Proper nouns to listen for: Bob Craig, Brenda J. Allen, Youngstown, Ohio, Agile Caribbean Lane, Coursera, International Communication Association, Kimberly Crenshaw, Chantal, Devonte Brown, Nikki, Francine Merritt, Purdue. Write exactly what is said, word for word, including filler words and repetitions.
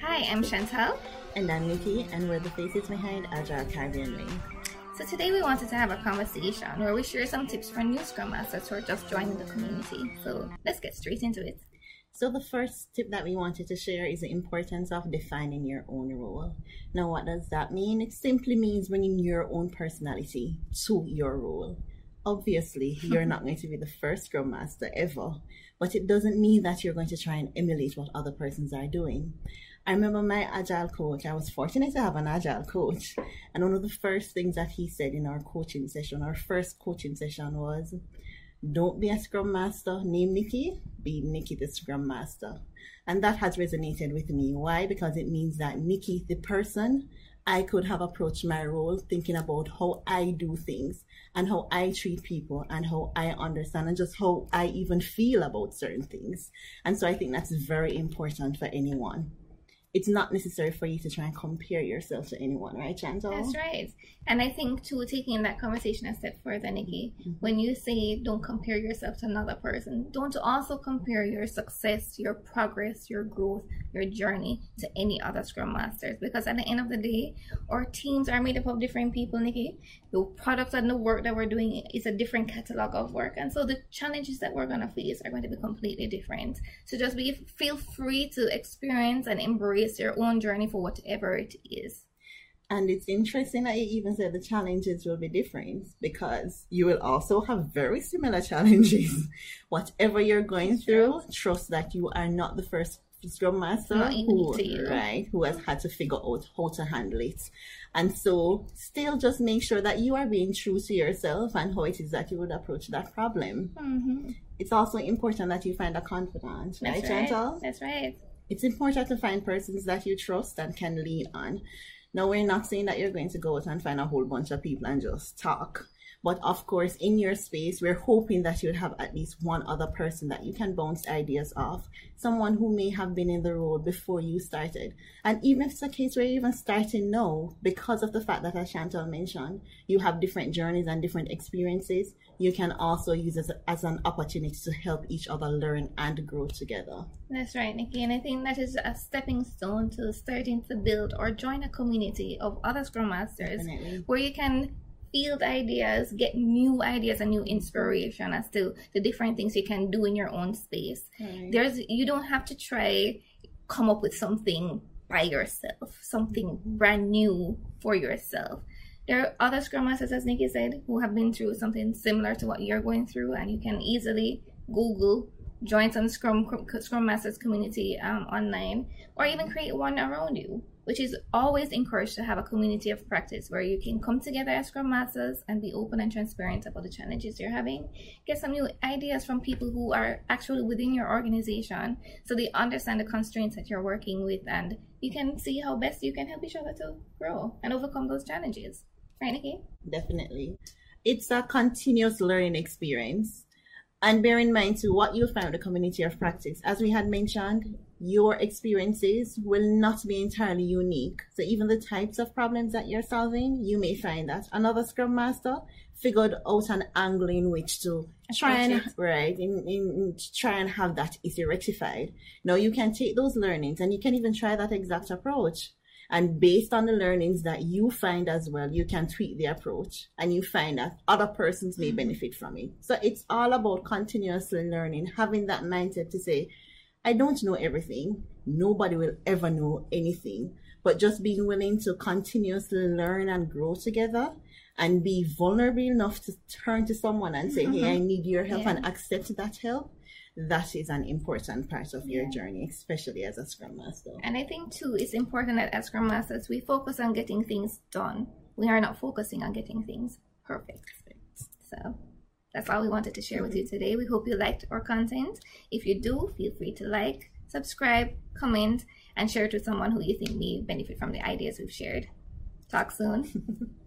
Hi, I'm Chantal. And I'm Nikki, and we're the faces behind Agile Caribbean Lane. So today we wanted to have a conversation where we share some tips for new Scrum Masters who are just joining the community. So let's get straight into it. So the first tip that we wanted to share is the importance of defining your own role. Now, what does that mean? It simply means bringing your own personality to your role. Obviously, you're not going to be the first Scrum Master ever, but it doesn't mean that you're going to try and emulate what other persons are doing. I remember my Agile coach. I was fortunate to have an Agile coach. And one of the first things that he said in our coaching session, our first coaching session, was, don't be a Scrum Master named Nikki, be Nikki the Scrum Master. And that has resonated with me. Why? Because it means that Nikki the person, I could have approached my role thinking about how I do things and how I treat people and how I understand and just how I even feel about certain things. And so I think that's very important for anyone. It's not necessary for you to try and compare yourself to anyone, right, Chantal? That's right. And I think, too, taking that conversation a step further, Nikki, mm-hmm. when you say don't compare yourself to another person, don't also compare your success, your progress, your growth, your journey to any other Scrum Masters. Because at the end of the day, our teams are made up of different people, Nikki. The products and the work that we're doing is a different catalog of work. And so the challenges that we're going to face are going to be completely different. So just be, feel free to experience and embrace your own journey for whatever it is. And it's interesting that you even said the challenges will be different, because you will also have very similar challenges. Whatever you're going through, trust that you are not the first Scrum Master who, right, who has had to figure out how to handle it. And so still just make sure that you are being true to yourself and how it is that you would approach that problem. Mm-hmm. It's also important that you find a confidant, right, right, Chantal? That's right. It's important to find persons that you trust and can lean on. Now, we're not saying that you're going to go out and find a whole bunch of people and just talk. But of course, in your space, we're hoping that you'll have at least one other person that you can bounce ideas off. Someone who may have been in the role before you started. And even if it's a case where you're even starting now, because of the fact that, as Chantal mentioned, you have different journeys and different experiences, you can also use it as an opportunity to help each other learn and grow together. That's right, Nikki. And I think that is a stepping stone to starting to build or join a community of other Scrum Masters. Definitely. Where you can field ideas, get new ideas and new inspiration as to the different things you can do in your own space. Right. There's, you don't have to try come up with something by yourself, something brand new for yourself. There are other Scrum Masters, as Nikki said, who have been through something similar to what you're going through, and you can easily Google, join some Scrum, Scrum Masters community um, online, or even create one around you, which is always encouraged to have a community of practice where you can come together as Scrum Masters and be open and transparent about the challenges you're having. Get some new ideas from people who are actually within your organization so they understand the constraints that you're working with, and you can see how best you can help each other to grow and overcome those challenges. Right, Nikki? Definitely. It's a continuous learning experience. And bear in mind too, what you find with the community of practice. As we had mentioned, your experiences will not be entirely unique. So even the types of problems that you're solving, you may find that another Scrum Master figured out an angle in which to try and, right, in, in, try and have that issue rectified. Now you can take those learnings and you can even try that exact approach. And based on the learnings that you find as well, you can tweak the approach and you find that other persons may benefit from it. So it's all about continuously learning, having that mindset to say, I don't know everything. Nobody will ever know anything. But just being willing to continuously learn and grow together and be vulnerable enough to turn to someone and say, mm-hmm. hey, I need your help, yeah. and accept that help. That is an important part of your yeah. journey, especially as a Scrum Master. And I think, too, it's important that as Scrum Masters, we focus on getting things done. We are not focusing on getting things perfect. So that's all we wanted to share mm-hmm. with you today. We hope you liked our content. If you do, feel free to like, subscribe, comment, and share it with someone who you think may benefit from the ideas we've shared. Talk soon.